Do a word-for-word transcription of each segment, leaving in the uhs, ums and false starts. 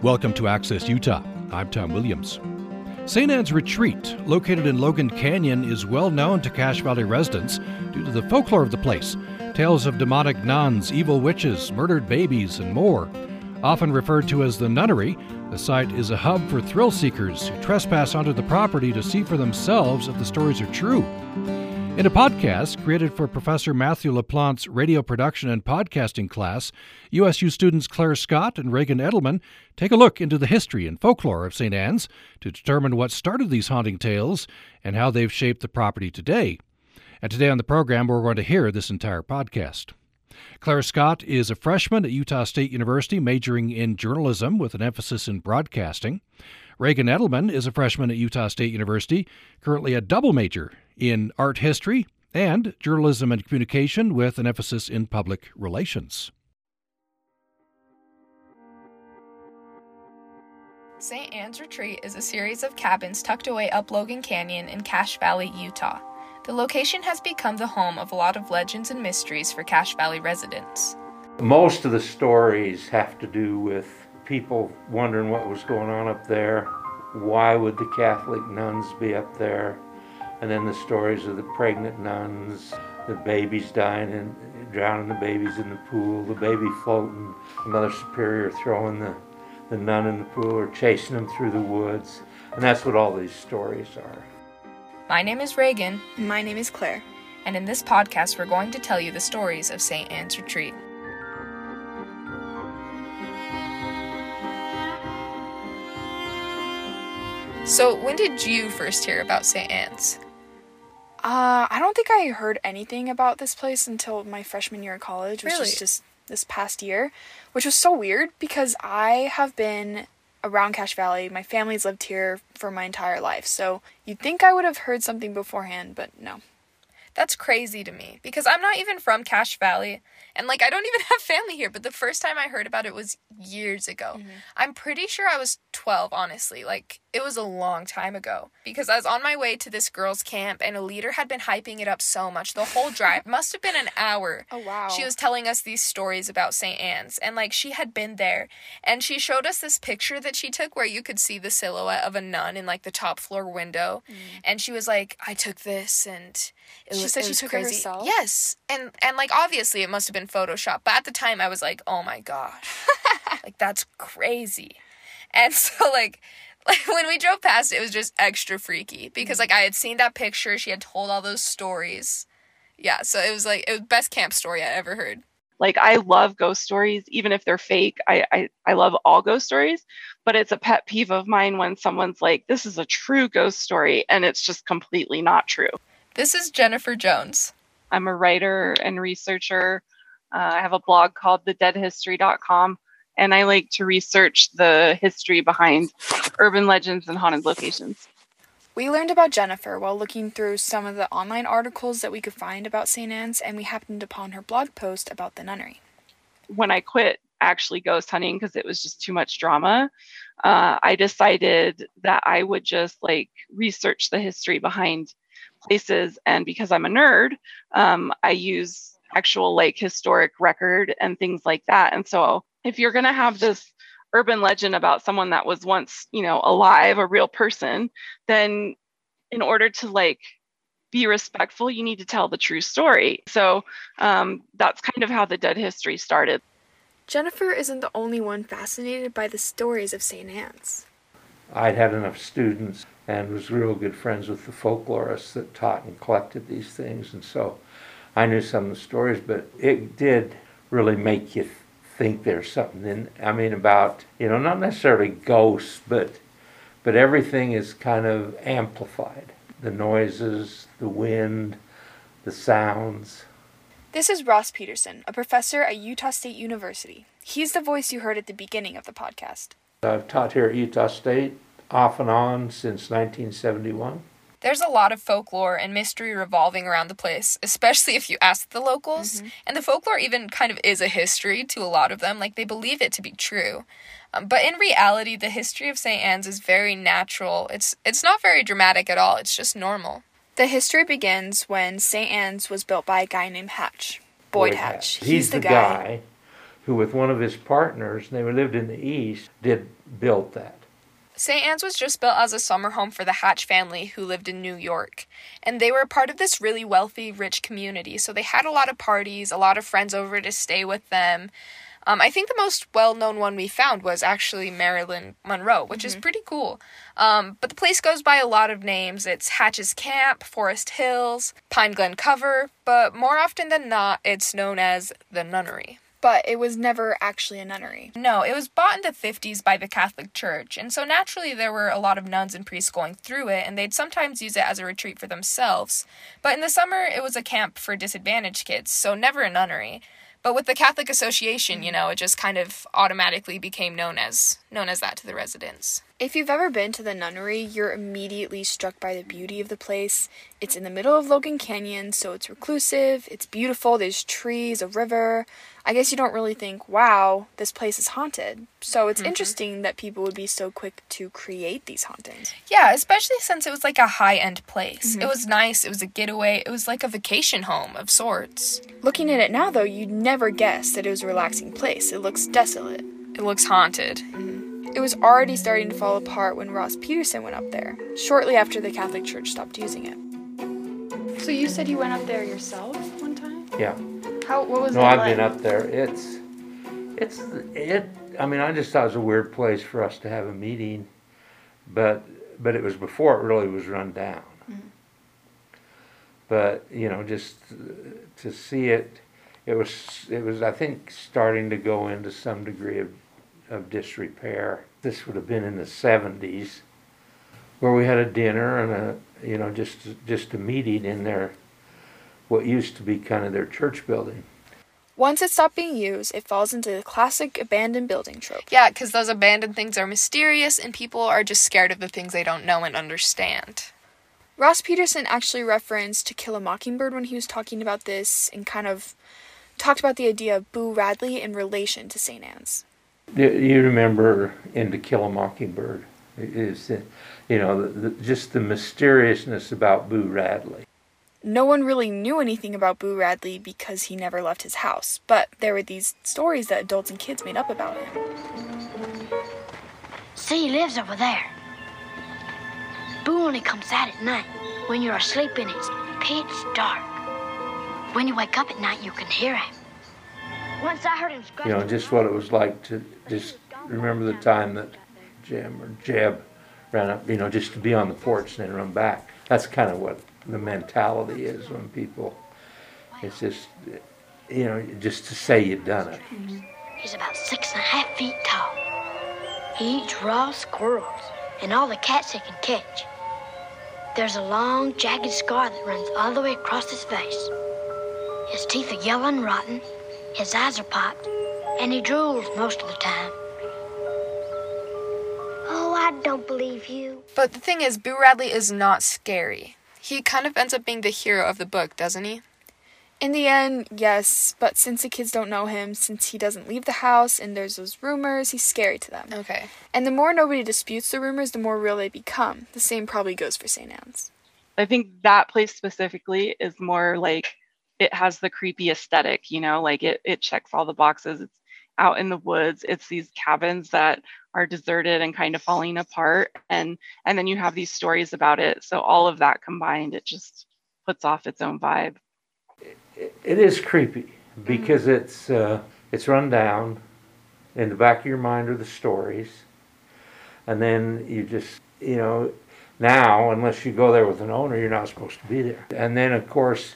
Welcome to Access Utah. I'm Tom Williams. Saint Anne's Retreat, located in Logan Canyon, is well known to Cache Valley residents due to the folklore of the place. Tales of demonic nuns, evil witches, murdered babies, and more. Often referred to as the nunnery, the site is a hub for thrill seekers who trespass onto the property to see for themselves if the stories are true. In a podcast created for Professor Matthew LaPlante's radio production and podcasting class, U S U students Claire Scott and Reagan Edelman take a look into the history and folklore of Saint Anne's to determine what started these haunting tales and how they've shaped the property today. And today on the program, we're going to hear this entire podcast. Claire Scott is a freshman at Utah State University, majoring in journalism with an emphasis in broadcasting. Reagan Edelman is a freshman at Utah State University, currently a double major in art history and journalism and communication with an emphasis in public relations. Saint Anne's Retreat is a series of cabins tucked away up Logan Canyon in Cache Valley, Utah. The location has become the home of a lot of legends and mysteries for Cache Valley residents. Most of the stories have to do with people wondering what was going on up there. Why would the Catholic nuns be up there? And then the stories of the pregnant nuns, the babies dying and drowning the babies in the pool, the baby floating, the Mother Superior throwing the, the nun in the pool or chasing them through the woods. And that's what all these stories are. My name is Reagan. And my name is Claire. And in this podcast, we're going to tell you the stories of Saint Anne's Retreat. So when did you first hear about Saint Anne's? Uh, I don't think I heard anything about this place until my freshman year of college, which really? was just this past year, which was so weird because I have been around Cache Valley. My family's lived here for my entire life, so you'd think I would have heard something beforehand, but no. That's crazy to me because I'm not even from Cache Valley and like I don't even have family here, but the first time I heard about it was years ago. Mm-hmm. I'm pretty sure I was twelve, honestly. Like it was a long time ago because I was on my way to this girls' camp and a leader had been hyping it up so much. The whole drive must have been an hour. Oh wow. She was telling us these stories about Saint Anne's and like she had been there and she showed us this picture that she took where you could see the silhouette of a nun in like the top floor window. Mm. And she was like, I took this and it was She said she took it herself? Yes. And, and like, obviously, it must have been Photoshop. But at the time, I was like, oh, my gosh. Like, that's crazy. And so, like, like, when we drove past, it was just extra freaky. Because, like, I had seen that picture. She had told all those stories. Yeah, so it was, like, it was the best camp story I ever heard. Like, I love ghost stories, even if they're fake. I, I, I love all ghost stories. But it's a pet peeve of mine when someone's like, this is a true ghost story. And it's just completely not true. This is Jennifer Jones. I'm a writer and researcher. Uh, I have a blog called the dead history dot com, and I like to research the history behind urban legends and haunted locations. We learned about Jennifer while looking through some of the online articles that we could find about Saint Anne's, and we happened upon her blog post about the nunnery. When I quit actually ghost hunting because it was just too much drama, uh, I decided that I would just like research the history behind places, and because I'm a nerd, um, I use actual like historic record and things like that. And so if you're going to have this urban legend about someone that was once, you know, alive, a real person, then in order to like be respectful, you need to tell the true story. So um, that's kind of how the Dead History started. Jennifer isn't the only one fascinated by the stories of Saint Anne's. I'd had enough students and was real good friends with the folklorists that taught and collected these things. And so I knew some of the stories, but it did really make you think there's something in, I mean, about, you know, not necessarily ghosts, but but everything is kind of amplified. The noises, the wind, the sounds. This is Ross Peterson, a professor at Utah State University. He's the voice you heard at the beginning of the podcast. I've taught here at Utah State off and on since nineteen seventy-one. There's a lot of folklore and mystery revolving around the place, especially if you ask the locals. Mm-hmm. And the folklore even kind of is a history to a lot of them. Like, they believe it to be true. Um, but in reality, the history of Saint Anne's is very natural. It's, it's not very dramatic at all. It's just normal. The history begins when Saint Anne's was built by a guy named Hatch. Boyd, Boyd Hatch. Hatch. He's, He's the, the guy... guy who with one of his partners, they lived in the east, did build that. Saint Anne's was just built as a summer home for the Hatch family who lived in New York. And they were part of this really wealthy, rich community. So they had a lot of parties, a lot of friends over to stay with them. Um, I think the most well-known one we found was actually Marilyn Monroe, which mm-hmm. is pretty cool. Um, but the place goes by a lot of names. It's Hatch's Camp, Forest Hills, Pine Glen Cover, but more often than not, it's known as the Nunnery. But it was never actually a nunnery. No, it was bought in the fifties by the Catholic Church, and so naturally there were a lot of nuns and priests going through it, and they'd sometimes use it as a retreat for themselves. But in the summer, it was a camp for disadvantaged kids, so never a nunnery. But with the Catholic Association, you know, it just kind of automatically became known as known as that to the residents. If you've ever been to the Nunnery, you're immediately struck by the beauty of the place. It's in the middle of Logan Canyon, so it's reclusive, it's beautiful, there's trees, a river. I guess you don't really think, wow, this place is haunted. So it's mm-hmm. interesting that people would be so quick to create these hauntings. Yeah, especially since it was like a high-end place. Mm-hmm. It was nice, it was a getaway, it was like a vacation home of sorts. Looking at it now, though, you'd never guess that it was a relaxing place. It looks desolate. It looks haunted. Mm-hmm. It was already starting to fall apart when Ross Peterson went up there, shortly after the Catholic Church stopped using it. So you said you went up there yourself one time? Yeah. How? What was that like? No, I've been up there. It's, it's, it, I mean, I just thought it was a weird place for us to have a meeting, but but it was before it really was run down. Mm-hmm. But, you know, just to see it, it was, it was, I think, starting to go into some degree of of disrepair. This would have been in the seventies, where we had a dinner and a, you know, just just a meeting in their, what used to be kind of their church building. Once it stopped being used, it falls into the classic abandoned building trope. Yeah, because those abandoned things are mysterious and people are just scared of the things they don't know and understand. Ross Peterson actually referenced To Kill a Mockingbird when he was talking about this and kind of talked about the idea of Boo Radley in relation to Saint Anne's. You remember in To Kill a Mockingbird, is, you know, the, the, just the mysteriousness about Boo Radley. No one really knew anything about Boo Radley because he never left his house, but there were these stories that adults and kids made up about him. See, he lives over there. Boo only comes out at night. When you're asleep and it's pitch dark. When you wake up at night, you can hear him. Once I heard him scratch, you know, just what it was like to just remember the time that Jim or Jeb ran up, you know, just to be on the porch and then run back. That's kind of what the mentality is when people, it's just, you know, just to say you've done it. He's about six and a half feet tall. He eats raw squirrels and all the cats he can catch. There's a long, jagged scar that runs all the way across his face. His teeth are yellow and rotten. His eyes are popped, and he drools most of the time. Oh, I don't believe you. But the thing is, Boo Radley is not scary. He kind of ends up being the hero of the book, doesn't he? In the end, yes, but since the kids don't know him, since he doesn't leave the house, and there's those rumors, he's scary to them. Okay. And the more nobody disputes the rumors, the more real they become. The same probably goes for Saint Anne's. I think that place specifically is more like, it has the creepy aesthetic, you know, like it it checks all the boxes. It's out in the woods. It's these cabins that are deserted and kind of falling apart. And and then you have these stories about it. So all of that combined, it just puts off its own vibe. It, it is creepy because mm-hmm. it's uh, it's run down. In the back of your mind are the stories. And then you just, you know, now, unless you go there with an owner, you're not supposed to be there. And then, of course,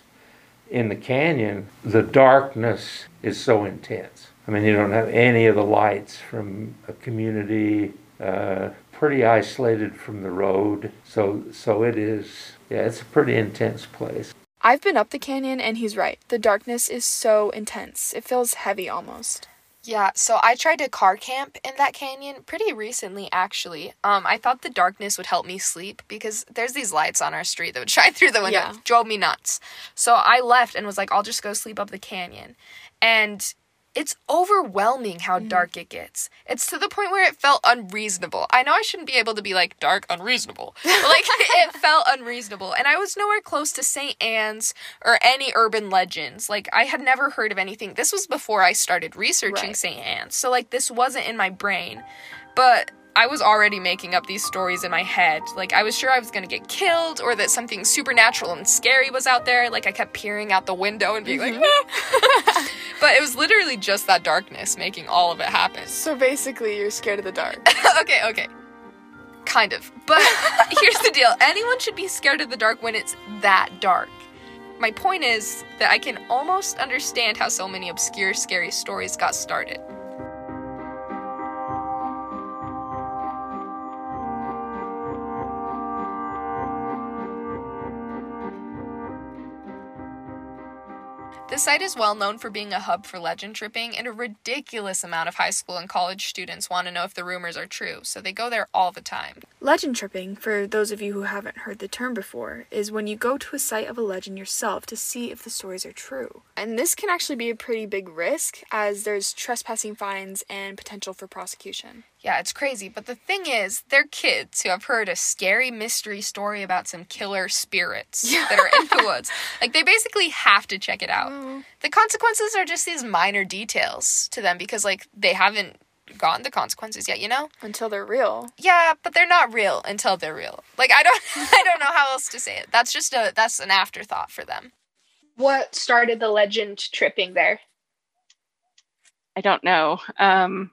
in the canyon, the darkness is so intense. I mean, you don't have any of the lights from a community, uh, pretty isolated from the road. So so it is, yeah, it's a pretty intense place. I've been up the canyon, and he's right. The darkness is so intense. It feels heavy almost. Yeah, so I tried to car camp in that canyon pretty recently, actually. Um, I thought the darkness would help me sleep because there's these lights on our street that would shine through the window. Yeah. It drove me nuts. So I left and was like, I'll just go sleep up the canyon. And It's overwhelming how mm-hmm. dark it gets. It's to the point where it felt unreasonable. I know I shouldn't be able to be like, dark, unreasonable. But like, it felt unreasonable. And I was nowhere close to Saint Anne's or any urban legends. Like, I had never heard of anything. This was before I started researching right. Saint Anne's. So, like, this wasn't in my brain. But I was already making up these stories in my head. Like, I was sure I was going to get killed or that something supernatural and scary was out there. Like, I kept peering out the window and being mm-hmm. like, ah. But it was literally just that darkness making all of it happen. So basically, you're scared of the dark. okay, okay. Kind of. But here's the deal. Anyone should be scared of the dark when it's that dark. My point is that I can almost understand how so many obscure, scary stories got started. The site is well known for being a hub for legend tripping, and a ridiculous amount of high school and college students want to know if the rumors are true, so they go there all the time. Legend tripping, for those of you who haven't heard the term before, is when you go to a site of a legend yourself to see if the stories are true. And this can actually be a pretty big risk, as there's trespassing fines and potential for prosecution. Yeah, it's crazy, but the thing is, they're kids who have heard a scary mystery story about some killer spirits yeah. that are in the woods. Like, they basically have to check it out. Mm. The consequences are just these minor details to them because, like, they haven't gotten the consequences yet, you know? Until they're real. Yeah, but they're not real until they're real. Like, I don't I don't know how else to say it. That's just a, that's an afterthought for them. What started the legend tripping there? I don't know. Um...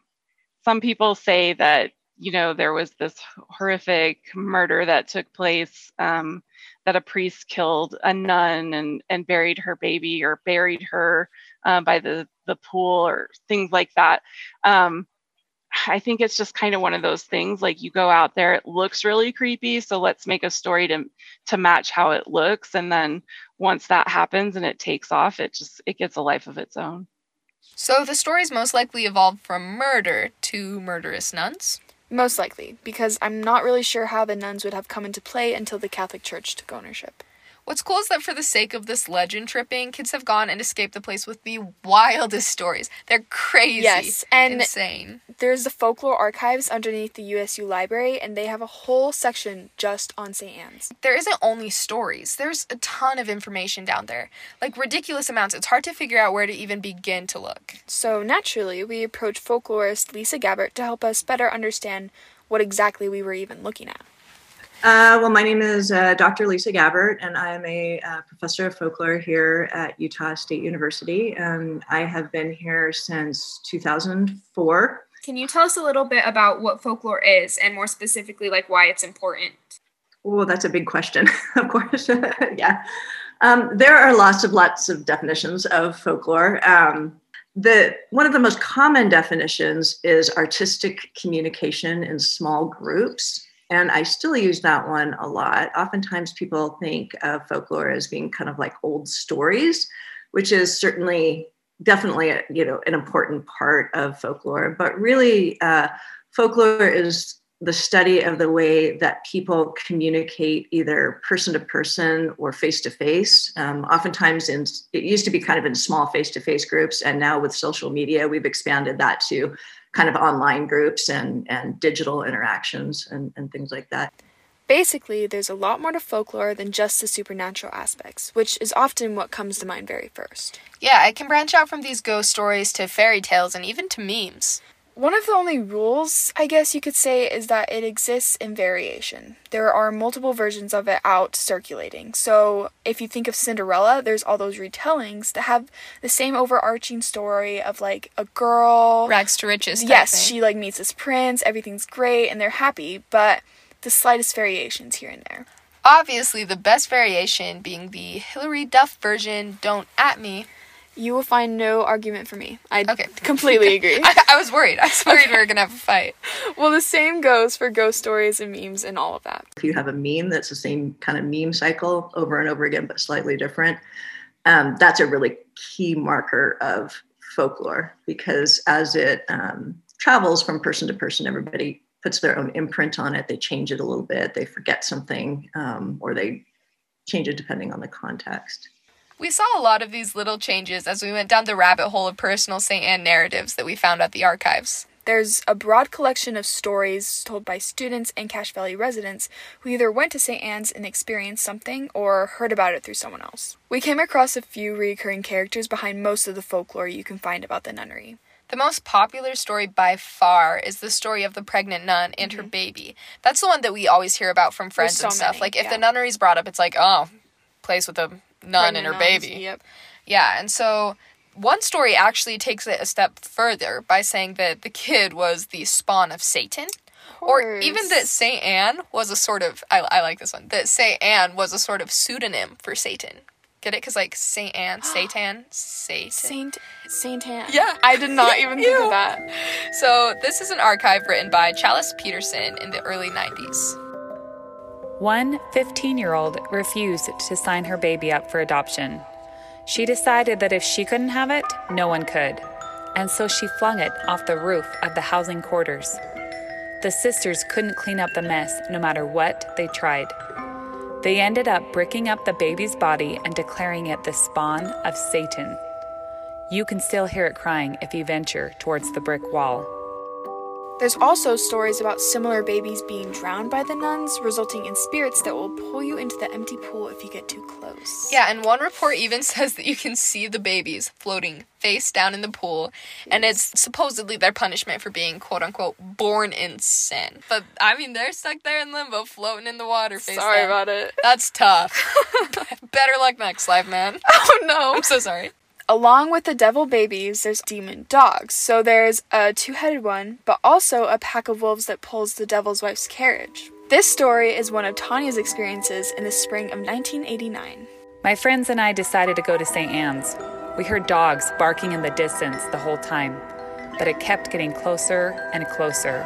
Some people say that, you know, there was this horrific murder that took place, um, that a priest killed a nun and, and buried her baby or buried her uh, by the, the pool or things like that. Um, I think it's just kind of one of those things, like you go out there, it looks really creepy, so let's make a story to to match how it looks. And then once that happens and it takes off, it just, it gets a life of its own. So the stories most likely evolved from murder to murderous nuns? Most likely, because I'm not really sure how the nuns would have come into play until the Catholic Church took ownership. What's cool is that for the sake of this legend tripping, kids have gone and escaped the place with the wildest stories. They're crazy. Yes, and insane. There's the Folklore Archives underneath the U S U Library, and they have a whole section just on Saint Anne's. There isn't only stories. There's a ton of information down there. Like, ridiculous amounts. It's hard to figure out where to even begin to look. So, naturally, we approached folklorist Lisa Gabbert to help us better understand what exactly we were even looking at. Uh, well, my name is uh, Doctor Lisa Gabbert, and I am a uh, professor of folklore here at Utah State University. Um, I have been here since two thousand four. Can you tell us a little bit about what folklore is, and more specifically, like, why it's important? Well, that's a big question, of course. yeah. Um, there are lots of lots of definitions of folklore. Um, the one of the most common definitions is artistic communication in small groups. And I still use that one a lot. Oftentimes people think of folklore as being kind of like old stories, which is certainly, definitely, a, you know, an important part of folklore. But really, uh, folklore is the study of the way that people communicate either person to person or face to face. Oftentimes, in, it used to be kind of in small face to face groups. And now with social media, we've expanded that to kind of online groups and, and digital interactions and, and things like that. Basically, there's a lot more to folklore than just the supernatural aspects, which is often what comes to mind very first. Yeah, it can branch out from these ghost stories to fairy tales and even to memes. One of the only rules, I guess you could say, is that it exists in variation. There are multiple versions of it out circulating. So if you think of Cinderella, there's all those retellings that have the same overarching story of, like, a girl. Rags to riches. Yes, she, like, meets this prince, everything's great, and they're happy, but the slightest variations here and there. Obviously, the best variation being the Hilary Duff version, Don't At Me. You will find no argument for me. I okay. completely agree. I, I was worried. I was worried okay. we were going to have a fight. Well, the same goes for ghost stories and memes and all of that. If you have a meme that's the same kind of meme cycle over and over again, but slightly different, um, that's a really key marker of folklore, because as it um, travels from person to person, everybody puts their own imprint on it. They change it a little bit. They forget something, um, or they change it depending on the context. We saw a lot of these little changes as we went down the rabbit hole of personal Saint Anne narratives that we found at the archives. There's a broad collection of stories told by students and Cache Valley residents who either went to Saint Anne's and experienced something or heard about it through someone else. We came across a few recurring characters behind most of the folklore you can find about the nunnery. The most popular story by far is the story of the pregnant nun and mm-hmm. her baby. That's the one that we always hear about from friends so and stuff. Many, like, if yeah. the nunnery's brought up, it's like, oh, place with a nun pregnant and her nuns, baby. Yep. Yeah, and so... one story actually takes it a step further by saying that the kid was the spawn of Satan, or even that Saint Anne was a sort of, I, I like this one, that Saint Anne was a sort of pseudonym for Satan. Get it? Because, like, Saint Anne, Satan, Satan. Saint, Saint Anne. Yeah. I did not even think of that. So this is an archive written by Chalice Peterson in the early nineties. One fifteen-year-old refused to sign her baby up for adoption. She decided that if she couldn't have it, no one could, and so she flung it off the roof of the housing quarters. The sisters couldn't clean up the mess no matter what they tried. They ended up bricking up the baby's body and declaring it the spawn of Satan. You can still hear it crying if you venture towards the brick wall. There's also stories about similar babies being drowned by the nuns, resulting in spirits that will pull you into the empty pool if you get too close. Yeah, and one report even says that you can see the babies floating face down in the pool, and it's supposedly their punishment for being, quote-unquote, born in sin. But, I mean, they're stuck there in limbo, floating in the water face down. Sorry about it. That's tough. Better luck next life, man. Oh, no. I'm so sorry. Along with the devil babies, there's demon dogs. So there's a two-headed one, but also a pack of wolves that pulls the devil's wife's carriage. This story is one of Tanya's experiences in the spring of nineteen eighty-nine. My friends and I decided to go to Saint Anne's. We heard dogs barking in the distance the whole time, but it kept getting closer and closer.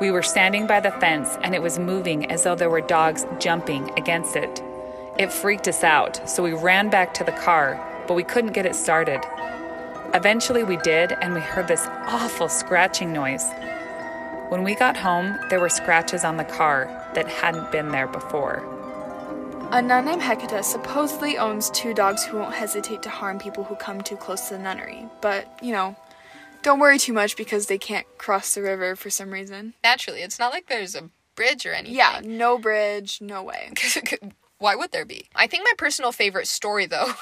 We were standing by the fence, and it was moving as though there were dogs jumping against it. It freaked us out, so we ran back to the car, but we couldn't get it started. Eventually we did, and we heard this awful scratching noise. When we got home, there were scratches on the car that hadn't been there before. A nun named Hecate supposedly owns two dogs who won't hesitate to harm people who come too close to the nunnery. But, you know, don't worry too much because they can't cross the river for some reason. Naturally, it's not like there's a bridge or anything. Yeah, no bridge, no way. Why would there be? I think my personal favorite story, though,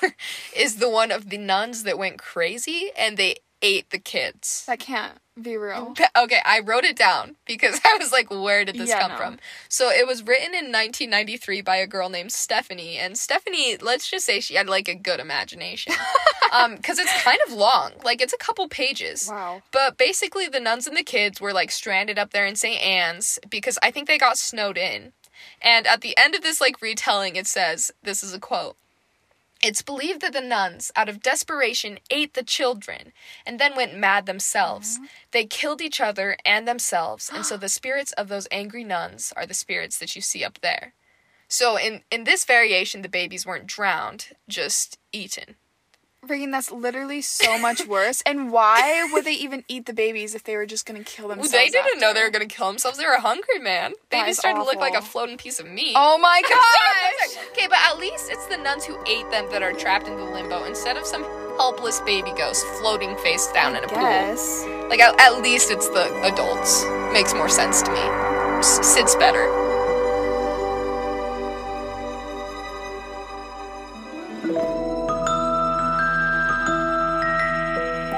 is the one of the nuns that went crazy and they ate the kids. That can't be real. Okay, I wrote it down because I was like, where did this yeah, come no. from? So it was written in nineteen ninety-three by a girl named Stephanie. And Stephanie, let's just say she had, like, a good imagination. um, because it's kind of long. Like, it's a couple pages. Wow. But basically, the nuns and the kids were, like, stranded up there in Saint Anne's because I think they got snowed in. And at the end of this, like, retelling, it says, this is a quote, "It's believed that the nuns, out of desperation, ate the children and then went mad themselves. Mm-hmm. They killed each other and themselves, and so the spirits of those angry nuns are the spirits that you see up there." So in, in this variation, the babies weren't drowned, just eaten. Reagan, that's literally so much worse. And why would they even eat the babies if they were just going to kill themselves? Well, they didn't after? know they were going to kill themselves. They were hungry, man. Babies started awful. to look like a floating piece of meat. Oh my gosh! Okay, but at least it's the nuns who ate them that are trapped in the limbo instead of some helpless baby ghost floating face down I in a guess. pool. Like, at, at least it's the adults. Makes more sense to me. S- sits better.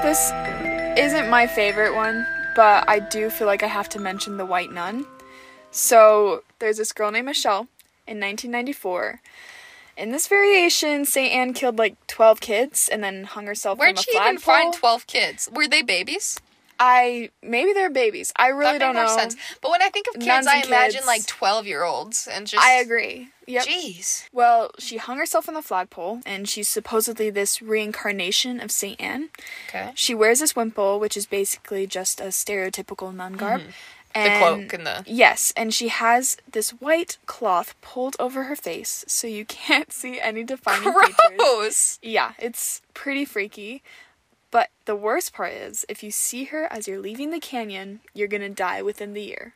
This isn't my favorite one, but I do feel like I have to mention the white nun. So there's this girl named Michelle in nineteen ninety-four. In this variation, Saint Anne killed like twelve kids and then hung herself Where'd from a flagpole. Where'd she even find twelve kids? Were they babies? I maybe they're babies. I really don't know. That makes more sense. But when I think of kids, I imagine kids. like twelve-year-olds and just. I agree. Yep. Jeez. Well, she hung herself on the flagpole, and she's supposedly this reincarnation of Saint Anne. Okay. She wears this wimple, which is basically just a stereotypical nun garb. Mm-hmm. And, the cloak and the... Yes, and she has this white cloth pulled over her face, so you can't see any defining features. Gross! Yeah, it's pretty freaky. But the worst part is, if you see her as you're leaving the canyon, you're going to die within the year.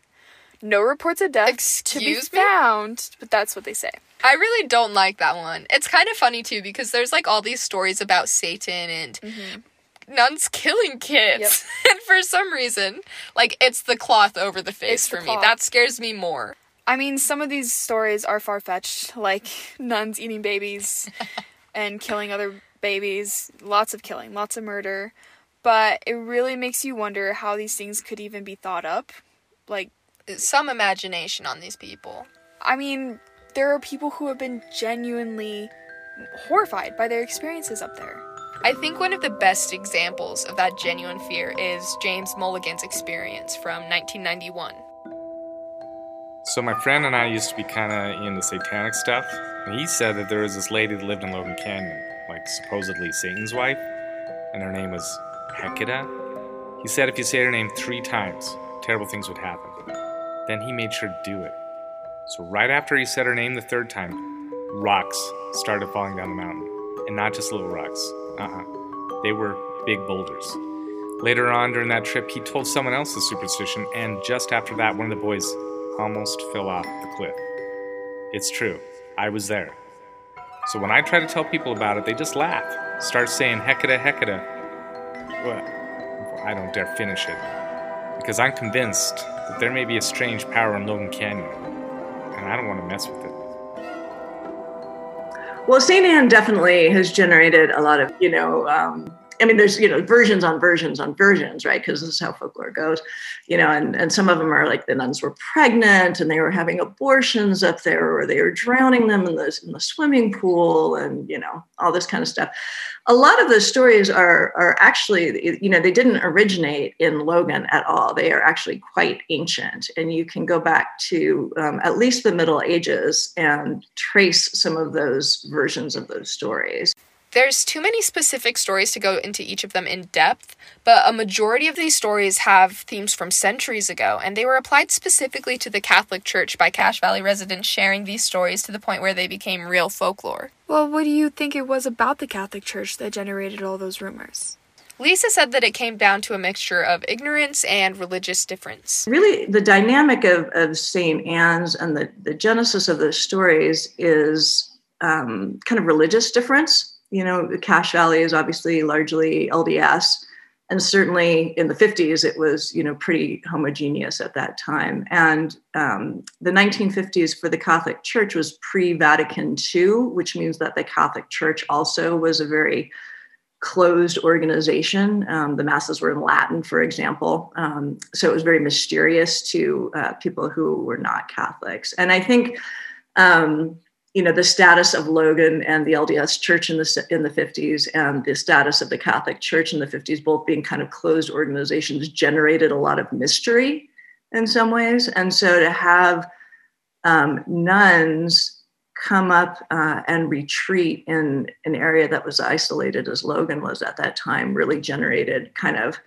No reports of deaths Excuse to be me? found, but that's what they say. I really don't like that one. It's kind of funny, too, because there's, like, all these stories about Satan and mm-hmm. nuns killing kids. Yep. And for some reason, like, it's the cloth over the face it's for the me. Cloth. That scares me more. I mean, some of these stories are far-fetched, like nuns eating babies and killing other babies. Lots of killing, lots of murder. But it really makes you wonder how these things could even be thought up. Like, some imagination on these people. I mean, there are people who have been genuinely horrified by their experiences up there. I think one of the best examples of that genuine fear is James Mulligan's experience from nineteen ninety-one. So my friend and I used to be kind of into satanic stuff, and he said that there was this lady that lived in Logan Canyon, like supposedly Satan's wife, and her name was Hecate. He said if you say her name three times, terrible things would happen. Then he made sure to do it. So right after he said her name the third time, rocks started falling down the mountain. And not just little rocks. Uh-uh. They were big boulders. Later on during that trip, he told someone else the superstition, and just after that, one of the boys almost fell off the cliff. It's true. I was there. So when I try to tell people about it, they just laugh. Start saying, Hecate, Hecate. Well, I don't dare finish it. Because I'm convinced that there may be a strange power in Logan Canyon. And I don't want to mess with it. Well, Saint Anne definitely has generated a lot of, you know, um, I mean, there's, you know, versions on versions on versions, right? Because this is how folklore goes, you know, and, and some of them are like the nuns were pregnant and they were having abortions up there, or they were drowning them in the, in the swimming pool and, you know, all this kind of stuff. A lot of those stories are are actually, you know, they didn't originate in Logan at all. They are actually quite ancient, and you can go back to um, at least the Middle Ages and trace some of those versions of those stories. There's too many specific stories to go into each of them in depth, but a majority of these stories have themes from centuries ago, and they were applied specifically to the Catholic Church by Cache Valley residents sharing these stories to the point where they became real folklore. Well, what do you think it was about the Catholic Church that generated all those rumors? Lisa said that it came down to a mixture of ignorance and religious difference. Really, the dynamic of, of Saint Anne's and the, the genesis of those stories is um, kind of religious difference. You know, the Cache Valley is obviously largely L D S, and certainly in the fifties, it was, you know, pretty homogeneous at that time. And um, the nineteen fifties for the Catholic Church was pre-Vatican two, which means that the Catholic Church also was a very closed organization. Um, the masses were in Latin, for example. Um, so it was very mysterious to uh, people who were not Catholics. And I think... Um, you know, the status of Logan and the L D S church in the in the fifties and the status of the Catholic Church in the fifties, both being kind of closed organizations, generated a lot of mystery in some ways. And so to have um, nuns come up uh, and retreat in an area that was isolated as Logan was at that time really generated kind of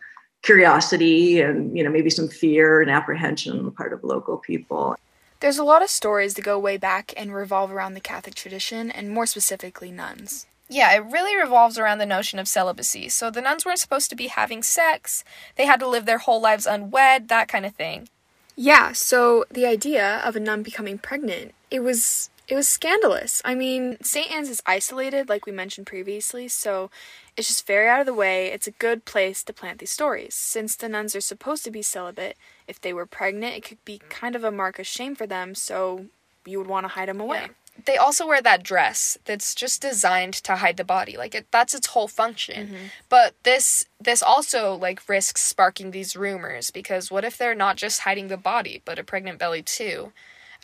curiosity and, you know, maybe some fear and apprehension on the part of local people. There's a lot of stories that go way back and revolve around the Catholic tradition, and more specifically, nuns. Yeah, it really revolves around the notion of celibacy. So the nuns weren't supposed to be having sex, they had to live their whole lives unwed, that kind of thing. Yeah, so the idea of a nun becoming pregnant, it was it was scandalous. I mean, Saint Anne's is isolated, like we mentioned previously, so it's just very out of the way. It's a good place to plant these stories. Since the nuns are supposed to be celibate, if they were pregnant, it could be kind of a mark of shame for them, so you would want to hide them away. Yeah. They also wear that dress that's just designed to hide the body. Like, it, that's its whole function. Mm-hmm. But this this also, like, risks sparking these rumors, because what if they're not just hiding the body, but a pregnant belly too?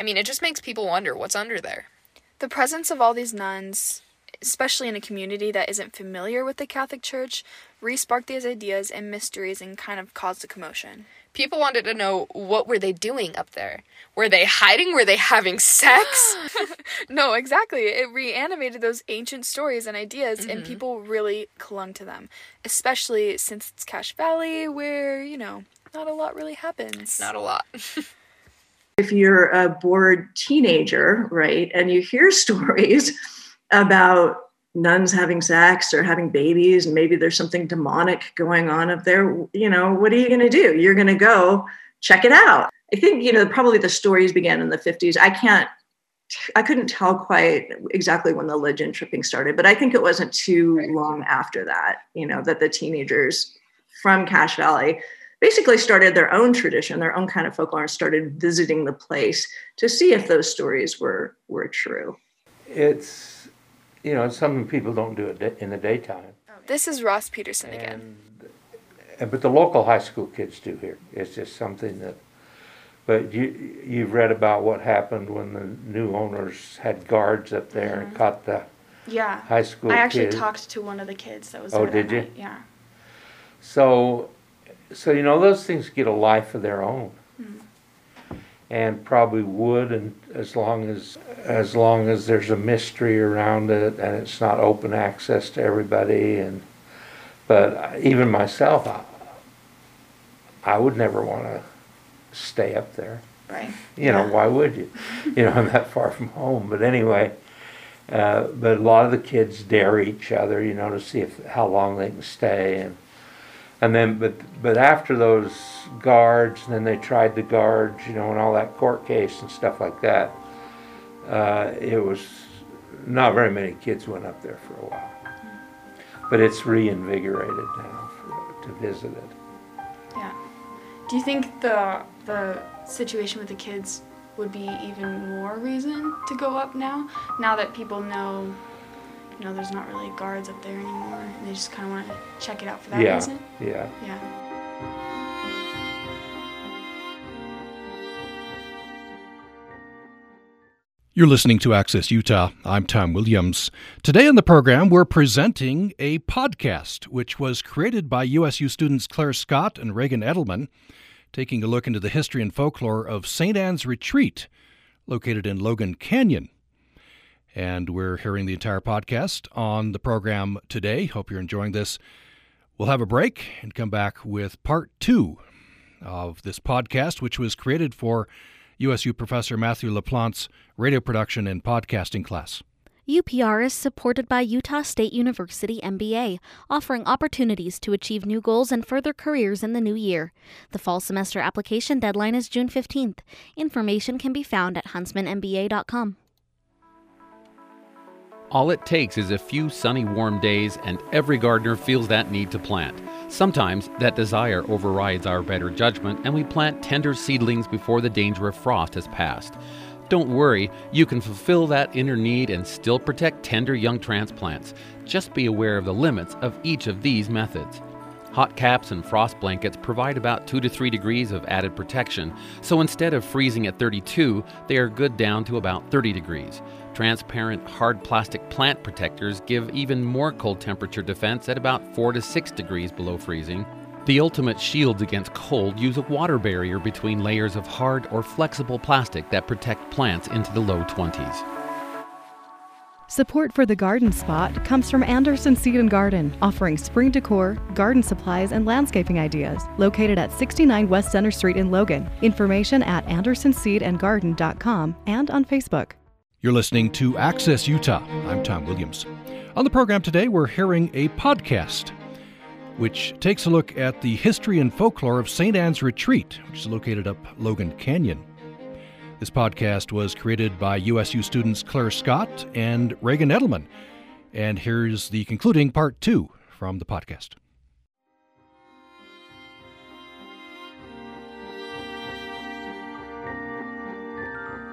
I mean, it just makes people wonder what's under there. The presence of all these nuns, especially in a community that isn't familiar with the Catholic Church, re-sparked these ideas and mysteries and kind of caused a commotion. People wanted to know, what were they doing up there? Were they hiding? Were they having sex? No, exactly. It reanimated those ancient stories and ideas, mm-hmm. and people really clung to them, especially since it's Cache Valley, where, you know, not a lot really happens. Not a lot. If you're a bored teenager, right, and you hear stories about nuns having sex or having babies, and maybe there's something demonic going on up there, you know, what are you going to do? You're going to go check it out. I think, you know, probably the stories began in the fifties. I can't I couldn't tell quite exactly when the legend tripping started, but I think it wasn't too right. long after that, you know, that the teenagers from Cache Valley basically started their own tradition, their own kind of folklore, and started visiting the place to see if those stories were, were true. It's, you know, some people don't do it in the daytime. This is Ross Peterson again. And, but the local high school kids do here. It's just something that, but you, you've read about what happened when the new owners had guards up there mm-hmm. and caught the yeah. high school kids. I actually kids. talked to one of the kids that was oh, there that did you? Night. Yeah. So, so, you know, those things get a life of their own. Mm-hmm. And probably would, and as long as, as long as there's a mystery around it and it's not open access to everybody. And but even myself, I, I would never want to stay up there. Right. You know, yeah. why would you? You know, I'm that far from home. But anyway, uh, but a lot of the kids dare each other, you know, to see if how long they can stay. And and then, but but after those guards, and then they tried the guards, you know, and all that court case and stuff like that, uh, it was not very many kids went up there for a while. But it's reinvigorated now for, to visit it. Yeah. Do you think the the situation with the kids would be even more reason to go up now? Now that people know, you know, there's not really guards up there anymore, and they just kind of want to check it out for that yeah, reason? Yeah. Yeah. You're listening to Access Utah. I'm Tom Williams. Today on the program, we're presenting a podcast which was created by U S U students Claire Scott and Reagan Edelman, taking a look into the history and folklore of Saint Anne's Retreat, located in Logan Canyon. And we're hearing the entire podcast on the program today. Hope you're enjoying this. We'll have a break and come back with part two of this podcast, which was created for U S U Professor Matthew LaPlante's radio production and podcasting class. U P R is supported by Utah State University M B A, offering opportunities to achieve new goals and further careers in the new year. The fall semester application deadline is June fifteenth. Information can be found at huntsman m b a dot com. All it takes is a few sunny, warm days, and every gardener feels that need to plant. Sometimes that desire overrides our better judgment, and we plant tender seedlings before the danger of frost has passed. Don't worry, you can fulfill that inner need and still protect tender young transplants. Just be aware of the limits of each of these methods. Hot caps and frost blankets provide about two to three degrees of added protection, so instead of freezing at thirty-two, they are good down to about thirty degrees. Transparent, hard plastic plant protectors give even more cold temperature defense at about four to six degrees below freezing. The ultimate shields against cold use a water barrier between layers of hard or flexible plastic that protect plants into the low twenties. Support for The Garden Spot comes from Anderson Seed and Garden, offering spring decor, garden supplies, and landscaping ideas, located at sixty-nine West Center Street in Logan. Information at anderson seed and garden dot com and on Facebook. You're listening to Access Utah. I'm Tom Williams. On the program today, we're hearing a podcast which takes a look at the history and folklore of Saint Anne's Retreat, which is located up Logan Canyon. This podcast was created by U S U students Claire Scott and Reagan Edelman. And here's the concluding part two from the podcast.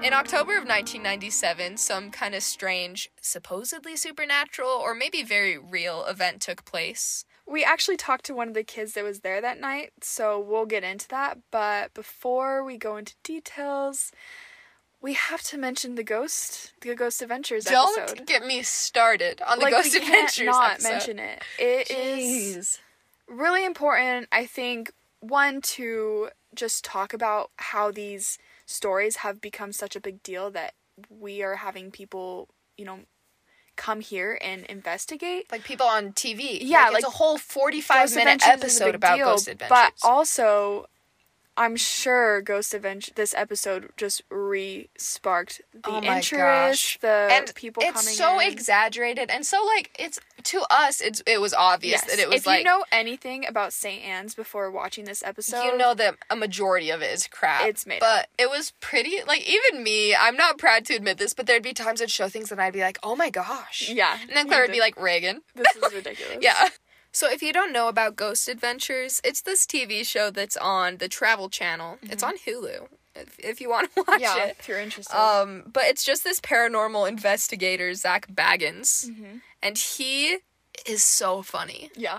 In October of nineteen ninety-seven, some kind of strange, supposedly supernatural, or maybe very real event took place. We actually talked to one of the kids that was there that night, so we'll get into that. But before we go into details, we have to mention the Ghost, the Ghost Adventures Don't episode. Don't get me started on the like, Ghost Adventures episode. Like, we can't not mention it. It Jeez. Is really important, I think, one, to just talk about how these stories have become such a big deal that we are having people, you know, come here and investigate. Like people on T V. Yeah. Like, like it's a whole forty-five minute episode about deal, Ghost Adventures. But also I'm sure Ghost Adventure, this episode just re-sparked the oh interest, gosh. the and people coming in. It's so exaggerated. And so, like, it's to us, it's it was obvious yes. that it was, if like... If you know anything about Saint Anne's before watching this episode... You know that a majority of it is crap. It's made But up. It was pretty... Like, even me, I'm not proud to admit this, but there'd be times I'd show things and I'd be like, oh my gosh. Yeah. And then Claire would be like, Reagan. This is ridiculous. Yeah. So if you don't know about Ghost Adventures, it's this T V show that's on the Travel Channel. Mm-hmm. It's on Hulu, if, if you want to watch yeah, it. Yeah, if you're interested. Um, but it's just this paranormal investigator, Zach Bagans. Mm-hmm. And he is so funny. Yeah.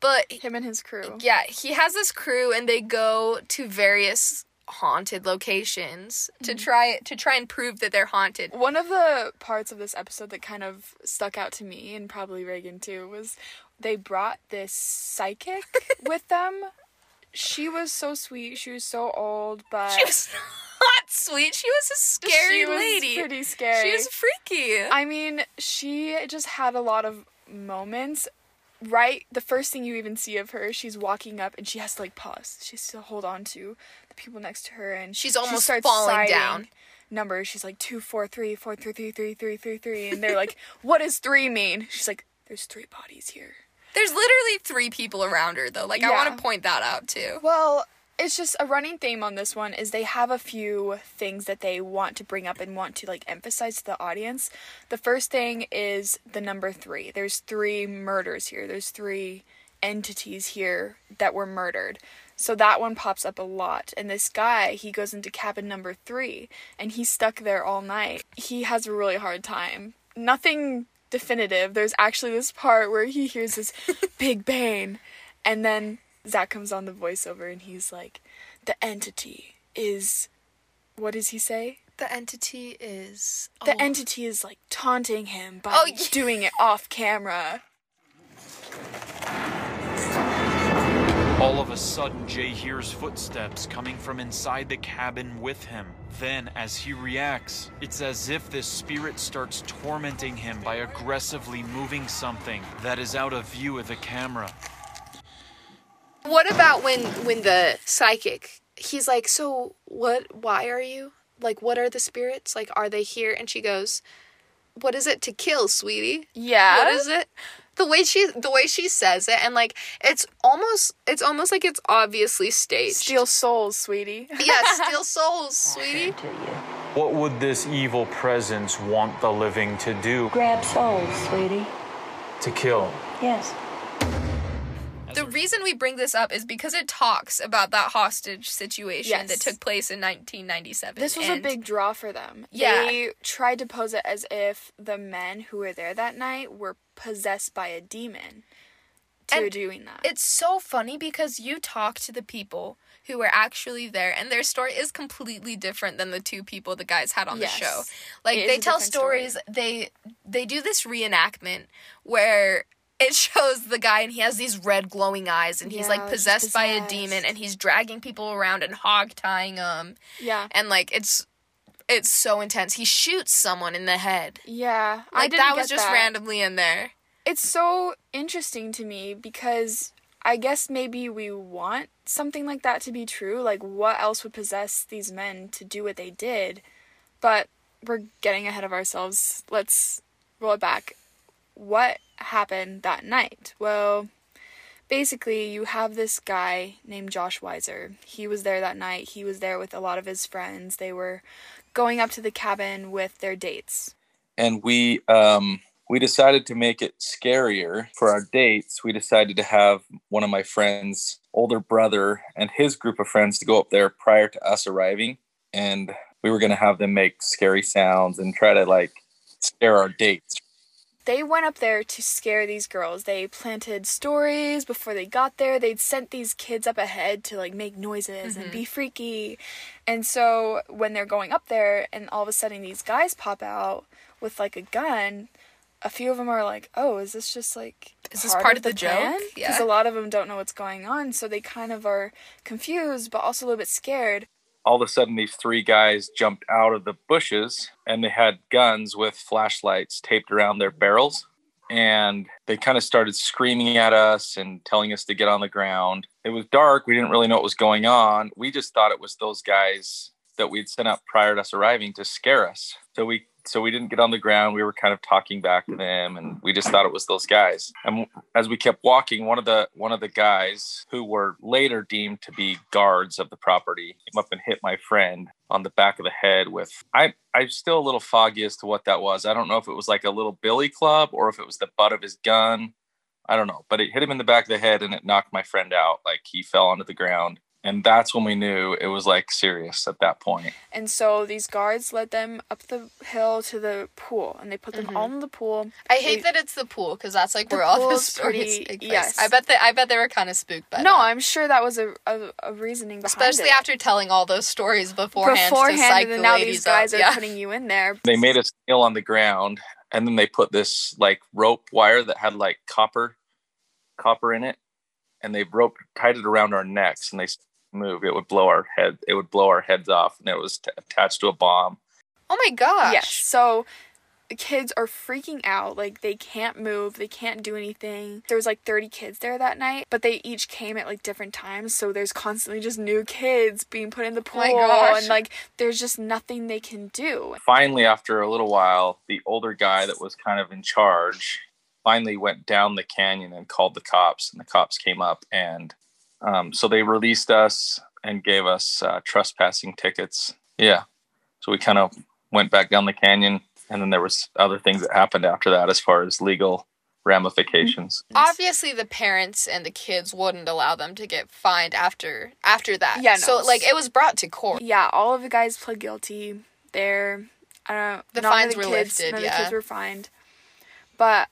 But... Him and his crew. Yeah, he has this crew, and they go to various... haunted locations to try to try and prove that they're haunted. One of the parts of this episode that kind of stuck out to me, and probably Reagan too, was they brought this psychic with them. She was so sweet. She was so old, but she was not sweet. She was a scary she was lady. Pretty scary. She was freaky. I mean, she just had a lot of moments. Right, the first thing you even see of her, she's walking up and she has to like pause. She has to hold on to the people next to her, and she's almost she falling down. Numbers, she's like two, four, three, four, three, three, three, three, three, three, and they're like, "What does three mean?" She's like, "There's three bodies here." There's literally three people around her, though. Like, yeah. I want to point that out too. Well, it's just a running theme on this one is they have a few things that they want to bring up and want to, like, emphasize to the audience. The first thing is the number three. There's three murders here. There's three entities here that were murdered. So that one pops up a lot. And this guy, he goes into cabin number three, and he's stuck there all night. He has a really hard time. Nothing definitive. There's actually this part where he hears this big bang, and then... Zach comes on the voiceover and he's like, the entity is, what does he say? The entity is... Oh. The entity is like taunting him by oh, yeah. doing it off camera. All of a sudden, Jay hears footsteps coming from inside the cabin with him. Then, as he reacts, it's as if this spirit starts tormenting him by aggressively moving something that is out of view of the camera. What about when, when the psychic, he's like, so what, why are you, like, what are the spirits, like, are they here? And she goes, what is it to kill, sweetie? Yeah. What is it? The way she, the way she says it, and, like, it's almost, it's almost like it's obviously staged. Steal souls, sweetie. Yeah, steal souls, sweetie. What would this evil presence want the living to do? Grab souls, sweetie. To kill. Yes. The reason we bring this up is because it talks about that hostage situation yes. that took place in nineteen ninety-seven. This was and a big draw for them. Yeah. They tried to pose it as if the men who were there that night were possessed by a demon to and doing that. It's so funny because you talk to the people who were actually there, and their story is completely different than the two people the guys had on yes. the show. Like, it they tell stories, story. they they do this reenactment where... It shows the guy, and he has these red glowing eyes, and he's, yeah, like, possessed, possessed by a demon, and he's dragging people around and hog-tying them. Yeah. And, like, it's it's so intense. He shoots someone in the head. Yeah. Like, I didn't that was get just that. randomly in there. It's so interesting to me, because I guess maybe we want something like that to be true. Like, what else would possess these men to do what they did? But we're getting ahead of ourselves. Let's roll it back. What happened that night? Well, basically, you have this guy named Josh Weiser. He was there that night. He was there with a lot of his friends. They were going up to the cabin with their dates. And we um, we decided to make it scarier for our dates. We decided to have one of my friend's older brother and his group of friends to go up there prior to us arriving. And we were going to have them make scary sounds and try to, like, scare our dates. They went up there to scare these girls. They planted stories before they got there. They'd sent these kids up ahead to, like, make noises mm-hmm. and be freaky. And so when they're going up there and all of a sudden these guys pop out with, like, a gun, a few of them are like, oh, is this just, like, is this part of the joke? Because a lot of them don't know what's going on. So they kind of are confused but also a little bit scared. All of a sudden, these three guys jumped out of the bushes, and they had guns with flashlights taped around their barrels. And they kind of started screaming at us and telling us to get on the ground. it was dark. We didn't really know what was going on. We just thought it was those guys that we'd sent up prior to us arriving to scare us. So we so we didn't get on the ground. We were kind of talking back to them, and we just thought it was those guys. And as we kept walking, one of the one of the guys who were later deemed to be guards of the property came up and hit my friend on the back of the head with, I, I'm still a little foggy as to what that was. I don't know if it was like a little billy club or if it was the butt of his gun. I don't know, but it hit him in the back of the head and it knocked my friend out. Like, he fell onto the ground. And that's when we knew it was, like, serious at that point. And so these guards led them up the hill to the pool, and they put them mm-hmm. all in the pool. I they, hate that it's the pool, because that's, like, where all the stories take place. Yes. I bet they, I bet they were kind of spooked by no, that. No, I'm sure that was a, a, a reasoning behind Especially it. Especially after telling all those stories beforehand, beforehand to psych and then the now ladies these guys up. Are yeah. putting you in there. They made us kneel on the ground, and then they put this, like, rope wire that had, like, copper copper in it, and they rope tied it around our necks, and they move it would blow our head it would blow our heads off, and it was t- attached to a bomb. Oh my gosh. Yes. So the kids are freaking out, like, they can't move, they can't do anything. There was like thirty kids there that night, but they each came at like different times, so there's constantly just new kids being put in the pool. Oh my gosh. And like there's just nothing they can do. Finally, after a little while, the older guy that was kind of in charge finally went down the canyon and called the cops, and the cops came up, and Um, so they released us and gave us uh, trespassing tickets. Yeah. So we kind of went back down the canyon, and then there was other things that happened after that as far as legal ramifications. Obviously, the parents and the kids wouldn't allow them to get fined after after that. Yeah. No. So like it was brought to court. Yeah. All of the guys pled guilty. They're I don't know. The fines were lifted. None of the kids were fined. But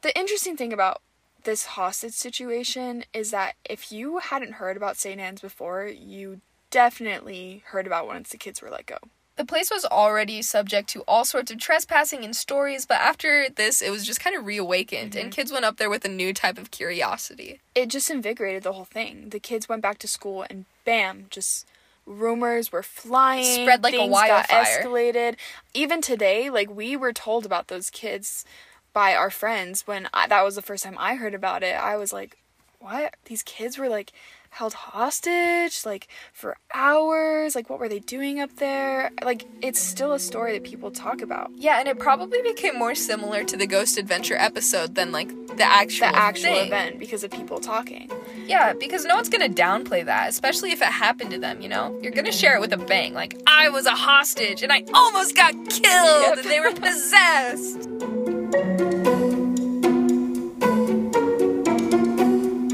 the interesting thing about this hostage situation is that if you hadn't heard about Saint Anne's before, you definitely heard about once the kids were let go. The place was already subject to all sorts of trespassing and stories, but after this, it was just kind of reawakened, mm-hmm. and kids went up there with a new type of curiosity. It just invigorated the whole thing. The kids went back to school, and bam, just rumors were flying. Spread like a wildfire. Things got escalated. Even today, like, we were told about those kids by our friends. When I, that was the first time I heard about it, I was like, what? These kids were, like, held hostage, like, for hours. Like, what were they doing up there? Like, it's still a story that people talk about. Yeah, and it probably became more similar to the Ghost Adventure episode than, like, the actual The actual thing. event, because of people talking. Yeah, because no one's gonna downplay that, especially if it happened to them, you know? You're gonna share it with a bang. Like, I was a hostage, and I almost got killed, yep. and they were possessed.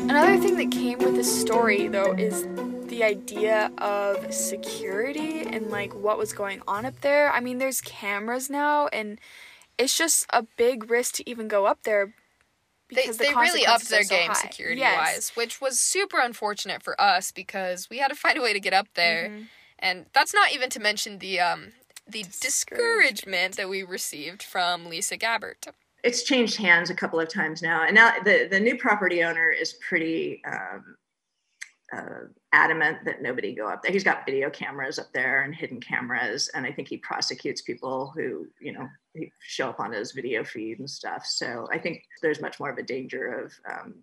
Another thing that came with this story, though, is the idea of security and, like, what was going on up there. I mean, there's cameras now, and it's just a big risk to even go up there because they, the they really upped their game so security-wise, yes. which was super unfortunate for us because we had to find a way to get up there. Mm-hmm. And that's not even to mention the um, the discouragement that we received from Lisa Gabbert. It's changed hands a couple of times now. And now the, the new property owner is pretty um, uh, adamant that nobody go up there. He's got video cameras up there and hidden cameras. And I think he prosecutes people who, you know, show up on his video feed and stuff. So I think there's much more of a danger of um,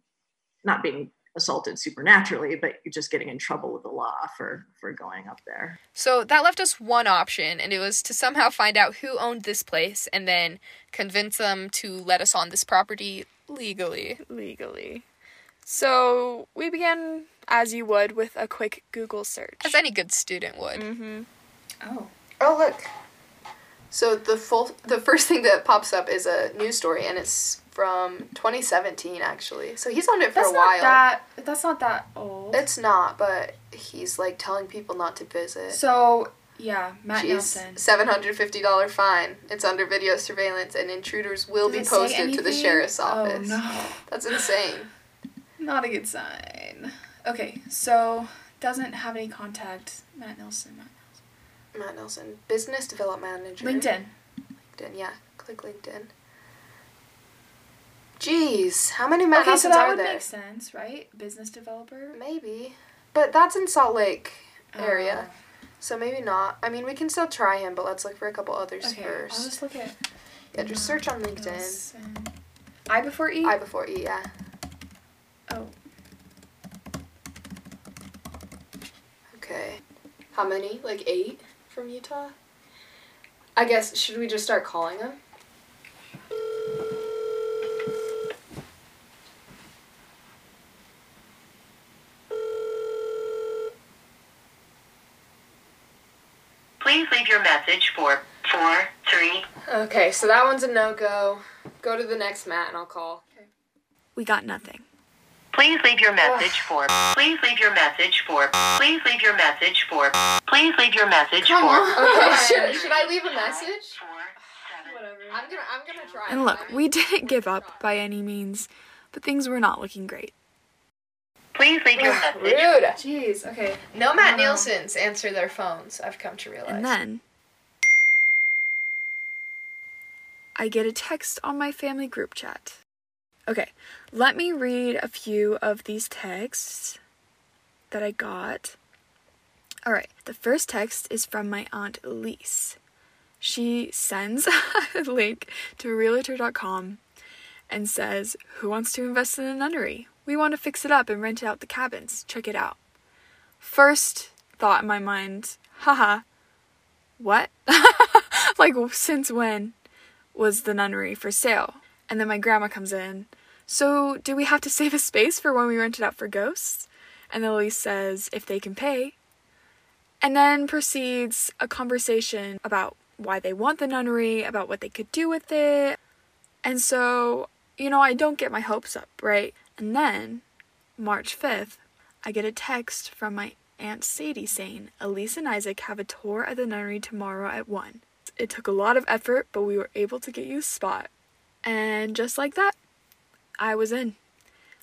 not being assaulted supernaturally, but you're just getting in trouble with the law for, for going up there. So that left us one option, and it was to somehow find out who owned this place and then convince them to let us on this property legally. Legally. So we began, as you would, with a quick Google search. As any good student would. Mm-hmm. Oh. Oh, look. So the full, the first thing that pops up is a news story, and it's from twenty seventeen, actually. So he's owned it for that's a while. That, that's not that old. It's not, but he's, like, telling people not to visit. So, yeah, Matt Nelson. seven hundred fifty dollars fine. It's under video surveillance, and intruders will Does be posted to the sheriff's office. Oh, no. That's insane. Not a good sign. Okay, so doesn't have any contact. Matt Nelson, Matt Matt Nelson, business development manager. LinkedIn. LinkedIn, yeah. Click LinkedIn. Jeez, how many Matt Nelsons are there? Okay, so that would make sense, right? Business developer? Maybe. But that's in Salt Lake area, oh. so maybe not. I mean, we can still try him, but let's look for a couple others okay, first. Okay, I'll just look at... Yeah, just search on LinkedIn. Nelson. I before E? I before E, yeah. Oh. How many? Like eight from Utah? I guess, should we just start calling them? Please leave your message for four, three. Okay, so that one's a no-go. Go to the next mat and I'll call. Okay. We got nothing. Please leave your message for. Please leave your message for. Please leave your message for. Please leave your message Come for. Okay, should, should I leave a message? Whatever. I'm gonna. I'm gonna try. And look, we didn't give up by any means, but things were not looking great. Please leave your message. Rude. Jeez. Okay. No Matt Nielsen's answer their phones. I've come to realize. And then I get a text on my family group chat. Okay, let me read a few of these texts that I got. All right, the first text is from my aunt Elise. She sends a link to realtor dot com and says, "Who wants to invest in a nunnery? We want to fix it up and rent out the cabins. Check it out." First thought in my mind, haha, what? Like, since when was the nunnery for sale? And then my grandma comes in. So, do we have to save a space for when we rent it out for ghosts? And Elise says, if they can pay. And then proceeds a conversation about why they want the nunnery, about what they could do with it. And so, you know, I don't get my hopes up, right? And then, March fifth, I get a text from my Aunt Sadie saying, Elise and Isaac have a tour at the nunnery tomorrow at one. It took a lot of effort, but we were able to get you a spot. And just like that, I was in.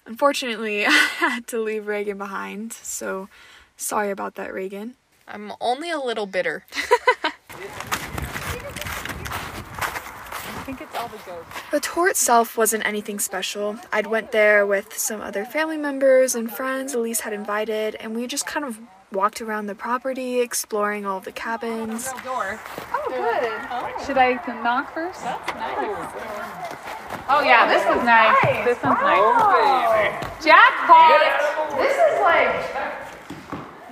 Unfortunately, I had to leave Reagan behind, so sorry about that, Reagan. I'm only a little bitter. I think it's all the ghosts. The tour itself wasn't anything special. I'd went there with some other family members and friends Elise had invited, and we just kind of walked around the property, exploring all of the cabins. Oh, door. Oh good. Oh. Should I knock first? That's nice. Oh yeah, this is nice. nice. This one's wow. nice. Jackpot! This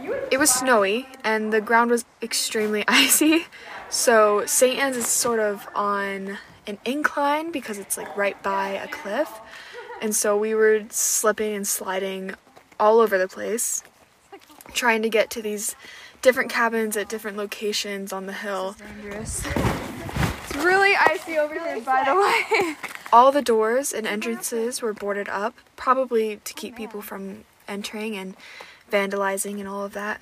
is like... It was snowy, and the ground was extremely icy, so Saint Anne's is sort of on an incline because it's like right by a cliff, and so we were slipping and sliding all over the place, trying to get to these different cabins at different locations on the hill. Dangerous. It's really icy over here, by the way. All the doors and entrances were boarded up, probably to keep people from entering and vandalizing and all of that.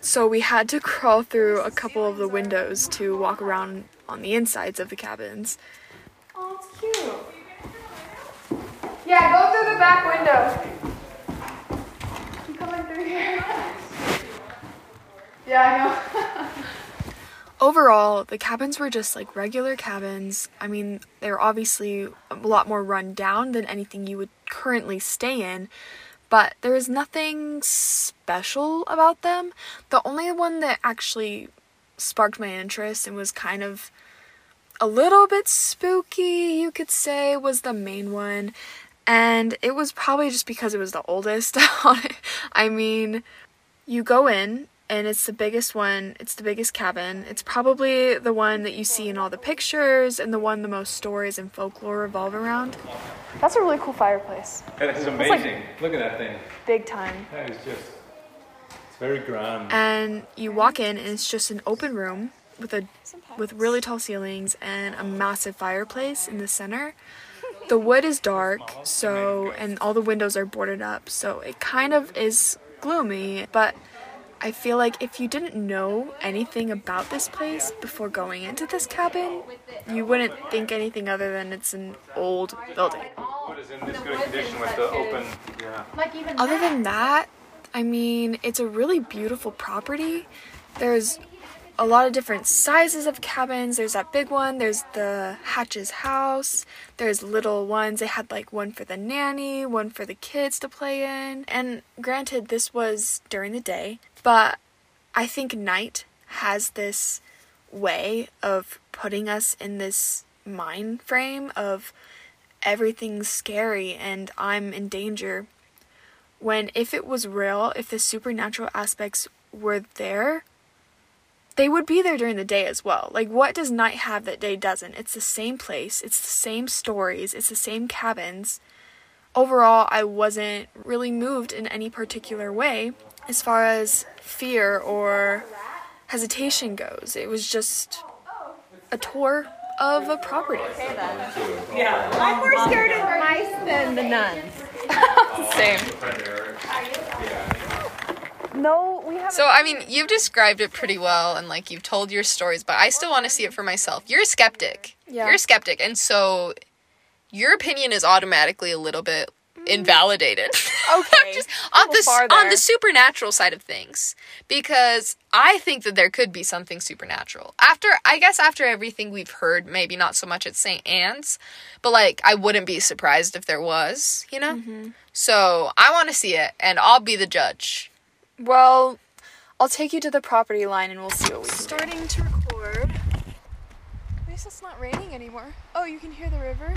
So we had to crawl through a couple of the windows to walk around on the insides of the cabins. Oh, it's cute. Yeah, go through the back window. Keep coming through here. Yeah, I know. Overall, the cabins were just like regular cabins. I mean, they were obviously a lot more run down than anything you would currently stay in, but there was nothing special about them. The only one that actually sparked my interest and was kind of a little bit spooky, you could say, was the main one. And it was probably just because it was the oldest. I mean, you go in, and it's the biggest one, it's the biggest cabin. It's probably the one that you see in all the pictures and the one the most stories and folklore revolve around. That's a really cool fireplace. It is amazing. Like, look at that thing. Big time. That is just, it's very grand. And you walk in and it's just an open room with a with really tall ceilings and a massive fireplace in the center. The wood is dark, so, and all the windows are boarded up, so it kind of is gloomy, but I feel like if you didn't know anything about this place before going into this cabin, you wouldn't think anything other than it's an old building. What is in this good condition with the open, yeah. Other than that, I mean, it's a really beautiful property. There's a lot of different sizes of cabins. There's that big one. There's the Hatch's house. There's little ones. They had like one for the nanny, one for the kids to play in. And granted, this was during the day, but I think night has this way of putting us in this mind frame of everything's scary and I'm in danger. When if it was real, if the supernatural aspects were there, they would be there during the day as well. Like, what does night have that day doesn't? It's the same place. It's the same stories. It's the same cabins. Overall, I wasn't really moved in any particular way as far as fear or hesitation goes. It was just a tour of a property. Okay, then. Yeah. I'm more scared of mice than the nuns. Same. No, we haven't. So, I mean, you've described it pretty well, and, like, you've told your stories, but I still want to see it for myself. You're a skeptic. Yeah. You're a skeptic, and so your opinion is automatically a little bit invalidated. Okay. Just on the, on the supernatural side of things, because I think that there could be something supernatural. After, I guess after everything we've heard, maybe not so much at Saint Anne's, but, like, I wouldn't be surprised if there was, you know? Mm-hmm. So, I want to see it, and I'll be the judge. Well, I'll take you to the property line, and we'll see what we can Starting do. to record. At least it's not raining anymore. Oh, you can hear the river?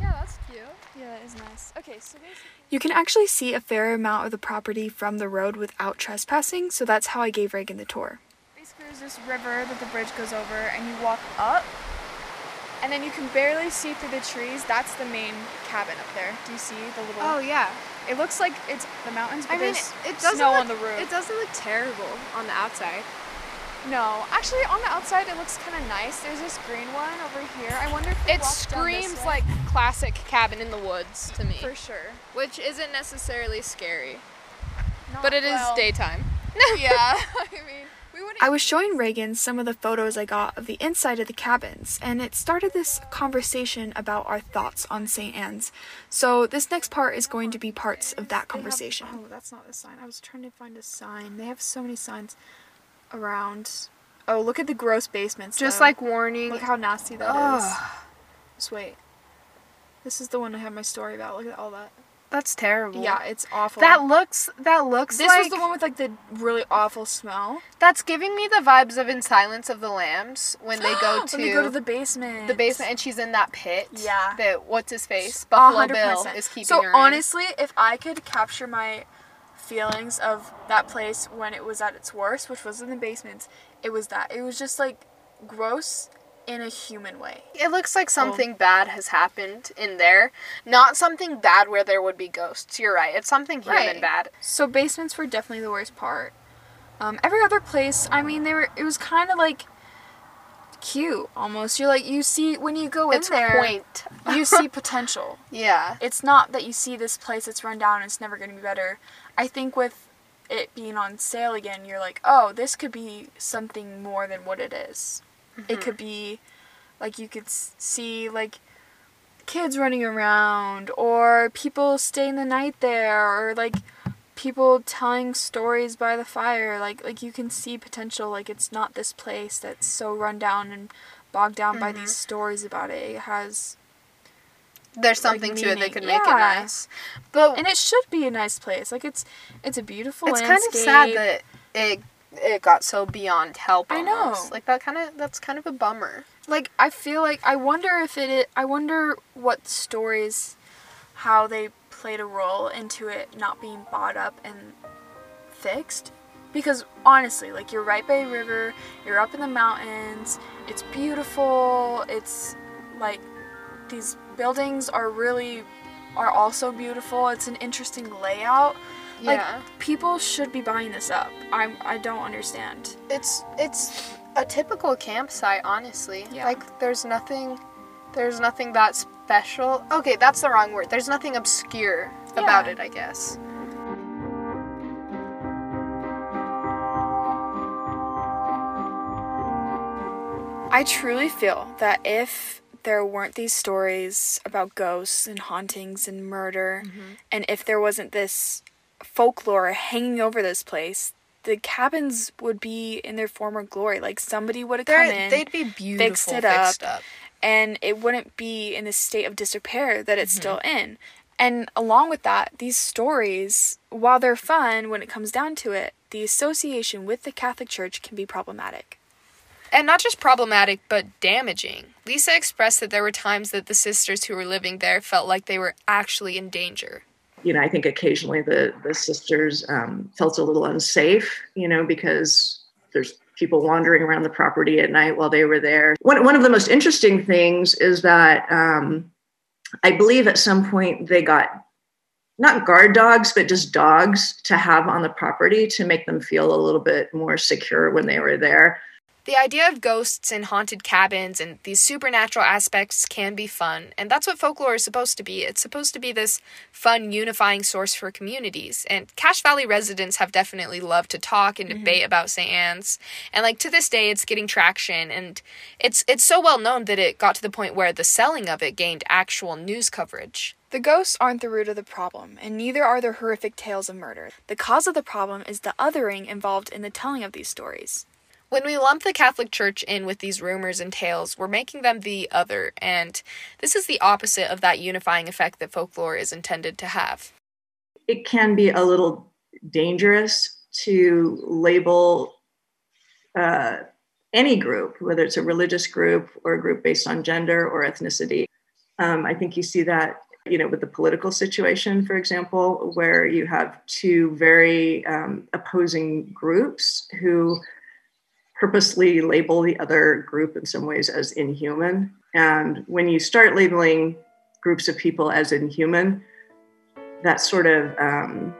Yeah, that's cute. Yeah, that is nice. Okay, so basically, you can actually see a fair amount of the property from the road without trespassing, so that's how I gave Reagan the tour. Basically, there's this river that the bridge goes over, and you walk up, and then you can barely see through the trees. That's the main cabin up there. Do you see the little... Oh, yeah. It looks like it's the mountains, but I mean, there's snow on the roof. It doesn't look terrible on the outside. No, actually, on the outside, it looks kind of nice. There's this green one over here. I wonder if it screams like classic cabin in the woods to me. For sure. Which isn't necessarily scary, Not but it well. is daytime. Yeah, I mean, we wouldn't. I was showing Reagan some of the photos I got of the inside of the cabins, and it started this conversation about our thoughts on Saint Anne's. So this next part is going to be parts of that conversation. Have, oh, that's not the sign. I was trying to find a sign. They have so many signs around. Oh, look at the gross basements. Just though. Like warning. Look how nasty that Ugh. is. Just wait. This is the one I have my story about. Look at all that. That's terrible. Yeah, it's awful. That looks, that looks this like... This was the one with like the really awful smell. That's giving me the vibes of In Silence of the Lambs when they go to... when they go to the basement. The basement, and she's in that pit. Yeah. That, what's his face? Buffalo one hundred percent. Bill is keeping so her So honestly, in. if I could capture my feelings of that place when it was at its worst, which was in the basement, it was that. It was just like gross in a human way. It looks like something oh. bad has happened in there. Not something bad where there would be ghosts. You're right. It's something human right. bad. So basements were definitely the worst part. Um, every other place, I mean, they were. It was kind of like cute almost. You're like, you see, when you go in it's there, quaint. You see potential. Yeah. It's not that you see this place that's run down and it's never going to be better. I think with it being on sale again, you're like, oh, this could be something more than what it is. Mm-hmm. It could be, like, you could see, like, kids running around, or people staying the night there, or, like, people telling stories by the fire. Like, like you can see potential. Like, it's not this place that's so run down and bogged down mm-hmm. by these stories about it. It has... There's something like to it that could make yeah. it nice. But and it should be a nice place. Like, it's it's a beautiful it's landscape. It's kind of sad that it it got so beyond help almost. I know. Like, that kind of that's kind of a bummer. Like, I feel like I wonder if it I wonder what stories, how they played a role into it not being bought up and fixed. Because honestly, like, you're right by a river, you're up in the mountains, it's beautiful, it's like these buildings are really are also beautiful. It's an interesting layout. Yeah. Like, people should be buying this up. I I don't understand. It's it's a typical campsite, honestly. Yeah. Like, there's nothing there's nothing that special. Okay, that's the wrong word. There's nothing obscure yeah. about it, I guess. I truly feel that if there weren't these stories about ghosts and hauntings and murder, mm-hmm. and if there wasn't this folklore hanging over this place, the cabins would be in their former glory. Like, somebody would have come in, they'd be beautiful, fixed it fixed up, up, and it wouldn't be in the state of disrepair that it's mm-hmm. still in. And along with that, these stories, while they're fun when it comes down to it, the association with the Catholic Church can be problematic. And not just problematic, but damaging. Lisa expressed that there were times that the sisters who were living there felt like they were actually in danger. You know, I think occasionally the, the sisters um, felt a little unsafe, you know, because there's people wandering around the property at night while they were there. One, one of the most interesting things is that um, I believe at some point they got not guard dogs, but just dogs to have on the property to make them feel a little bit more secure when they were there. The idea of ghosts and haunted cabins and these supernatural aspects can be fun, and that's what folklore is supposed to be. It's supposed to be this fun, unifying source for communities, and Cache Valley residents have definitely loved to talk and debate mm-hmm. about Saint Anne's, and like to this day it's getting traction, and it's it's so well known that it got to the point where the selling of it gained actual news coverage. The ghosts aren't the root of the problem, and neither are the horrific tales of murder. The cause of the problem is the othering involved in the telling of these stories. When we lump the Catholic Church in with these rumors and tales, we're making them the other, and this is the opposite of that unifying effect that folklore is intended to have. It can be a little dangerous to label uh, any group, whether it's a religious group or a group based on gender or ethnicity. Um, I think you see that, you know, with the political situation, for example, where you have two very um, opposing groups who purposely label the other group in some ways as inhuman. And when you start labeling groups of people as inhuman, that sort of um,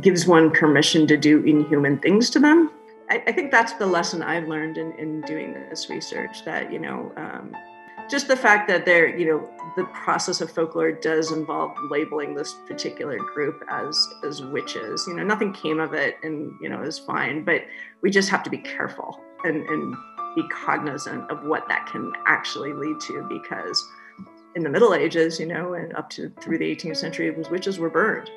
gives one permission to do inhuman things to them. I, I think that's the lesson I've learned in, in doing this research, that, you know, um, just the fact that there, you know, the process of folklore does involve labeling this particular group as as witches. You know, nothing came of it, and, you know, it was fine, but we just have to be careful and, and be cognizant of what that can actually lead to, because in the Middle Ages, you know, and up to through the eighteenth century, it was witches were burned.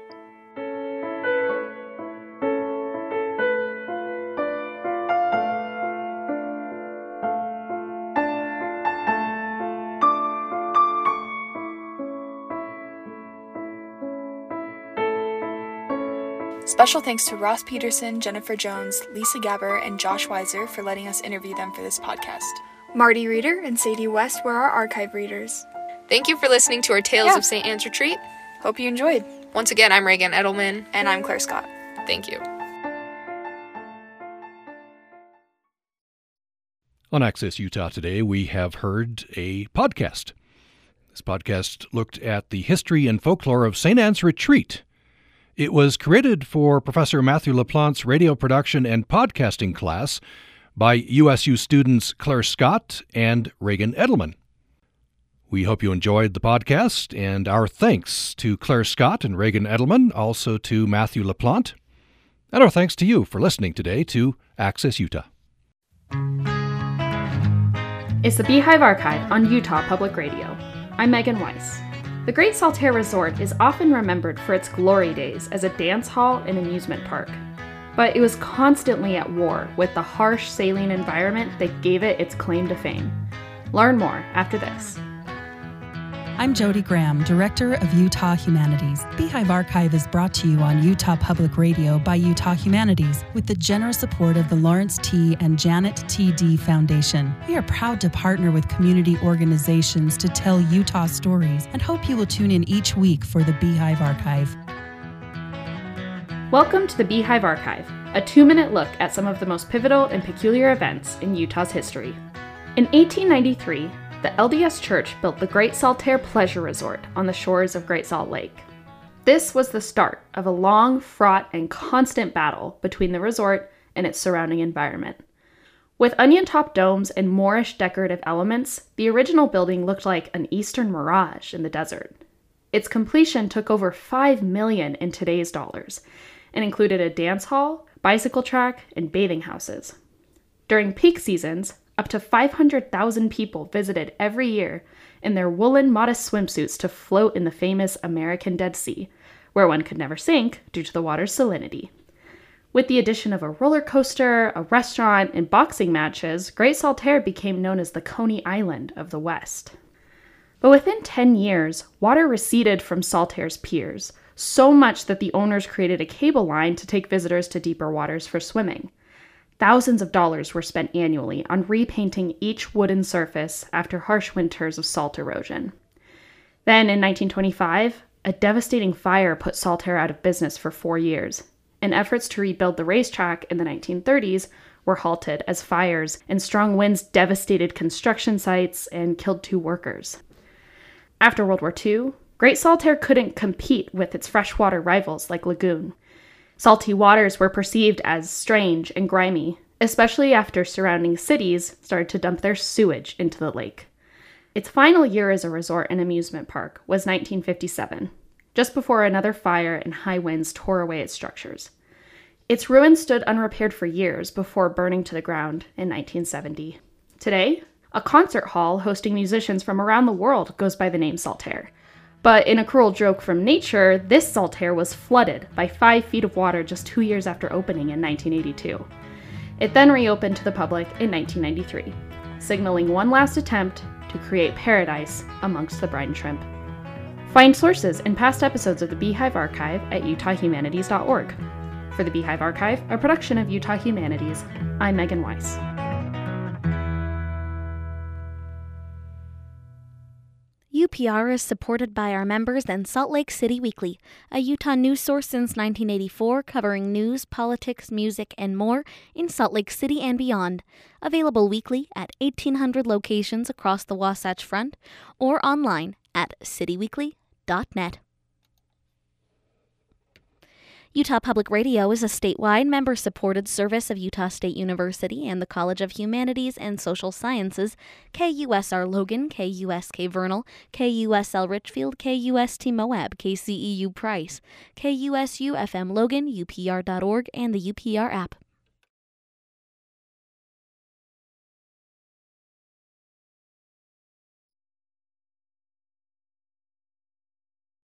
Special thanks to Ross Peterson, Jennifer Jones, Lisa Gabbert, and Josh Weiser for letting us interview them for this podcast. Marty Reeder and Sadie West were our archive readers. Thank you for listening to our Tales yeah. of Saint Anne's Retreat. Hope you enjoyed. Once again, I'm Reagan Edelman. And I'm Claire Scott. Thank you. On Access Utah today, we have heard a podcast. This podcast looked at the history and folklore of Saint Anne's Retreat. It was created for Professor Matthew LaPlante's radio production and podcasting class by U S U students Claire Scott and Reagan Edelman. We hope you enjoyed the podcast, and our thanks to Claire Scott and Reagan Edelman, also to Matthew LaPlante, and our thanks to you for listening today to Access Utah. It's the Beehive Archive on Utah Public Radio. I'm Megan Weiss. The Great Saltaire Resort is often remembered for its glory days as a dance hall and amusement park, but it was constantly at war with the harsh saline environment that gave it its claim to fame. Learn more after this. I'm Jody Graham, Director of Utah Humanities. Beehive Archive is brought to you on Utah Public Radio by Utah Humanities with the generous support of the Lawrence T. and Janet T D. Foundation. We are proud to partner with community organizations to tell Utah stories and hope you will tune in each week for the Beehive Archive. Welcome to the Beehive Archive, a two-minute look at some of the most pivotal and peculiar events in Utah's history. In eighteen ninety-three, the L D S Church built the Great Saltaire Pleasure Resort on the shores of Great Salt Lake. This was the start of a long, fraught, and constant battle between the resort and its surrounding environment. With onion-topped domes and Moorish decorative elements, the original building looked like an eastern mirage in the desert. Its completion took over five million dollars in today's dollars and included a dance hall, bicycle track, and bathing houses. During peak seasons, up to five hundred thousand people visited every year in their woolen, modest swimsuits to float in the famous American Dead Sea, where one could never sink due to the water's salinity. With the addition of a roller coaster, a restaurant, and boxing matches, Great Saltaire became known as the Coney Island of the West. But within ten years, water receded from Saltaire's piers, so much that the owners created a cable line to take visitors to deeper waters for swimming. Thousands of dollars were spent annually on repainting each wooden surface after harsh winters of salt erosion. Then, in nineteen twenty-five, a devastating fire put Saltaire out of business for four years, and efforts to rebuild the racetrack in the nineteen thirties were halted as fires and strong winds devastated construction sites and killed two workers. After World War Two, Great Saltaire couldn't compete with its freshwater rivals like Lagoon. Salty waters were perceived as strange and grimy, especially after surrounding cities started to dump their sewage into the lake. Its final year as a resort and amusement park was nineteen fifty-seven, just before another fire and high winds tore away its structures. Its ruins stood unrepaired for years before burning to the ground in nineteen seventy. Today, a concert hall hosting musicians from around the world goes by the name Saltaire. But in a cruel joke from nature, this Saltaire was flooded by five feet of water just two years after opening in nineteen eighty-two. It then reopened to the public in nineteen ninety-three, signaling one last attempt to create paradise amongst the brine shrimp. Find sources and past episodes of the Beehive Archive at utah humanities dot org. For the Beehive Archive, a production of Utah Humanities, I'm Megan Weiss. U P R is supported by our members and Salt Lake City Weekly, a Utah news source since nineteen eighty-four covering news, politics, music, and more in Salt Lake City and beyond. Available weekly at eighteen hundred locations across the Wasatch Front or online at city weekly dot net. Utah Public Radio is a statewide member-supported service of Utah State University and the College of Humanities and Social Sciences, K U S R Logan, K U S K Vernal, K U S L Richfield, K U S T Moab, K C E U Price, K U S U F M Logan, U P R dot org, and the U P R app.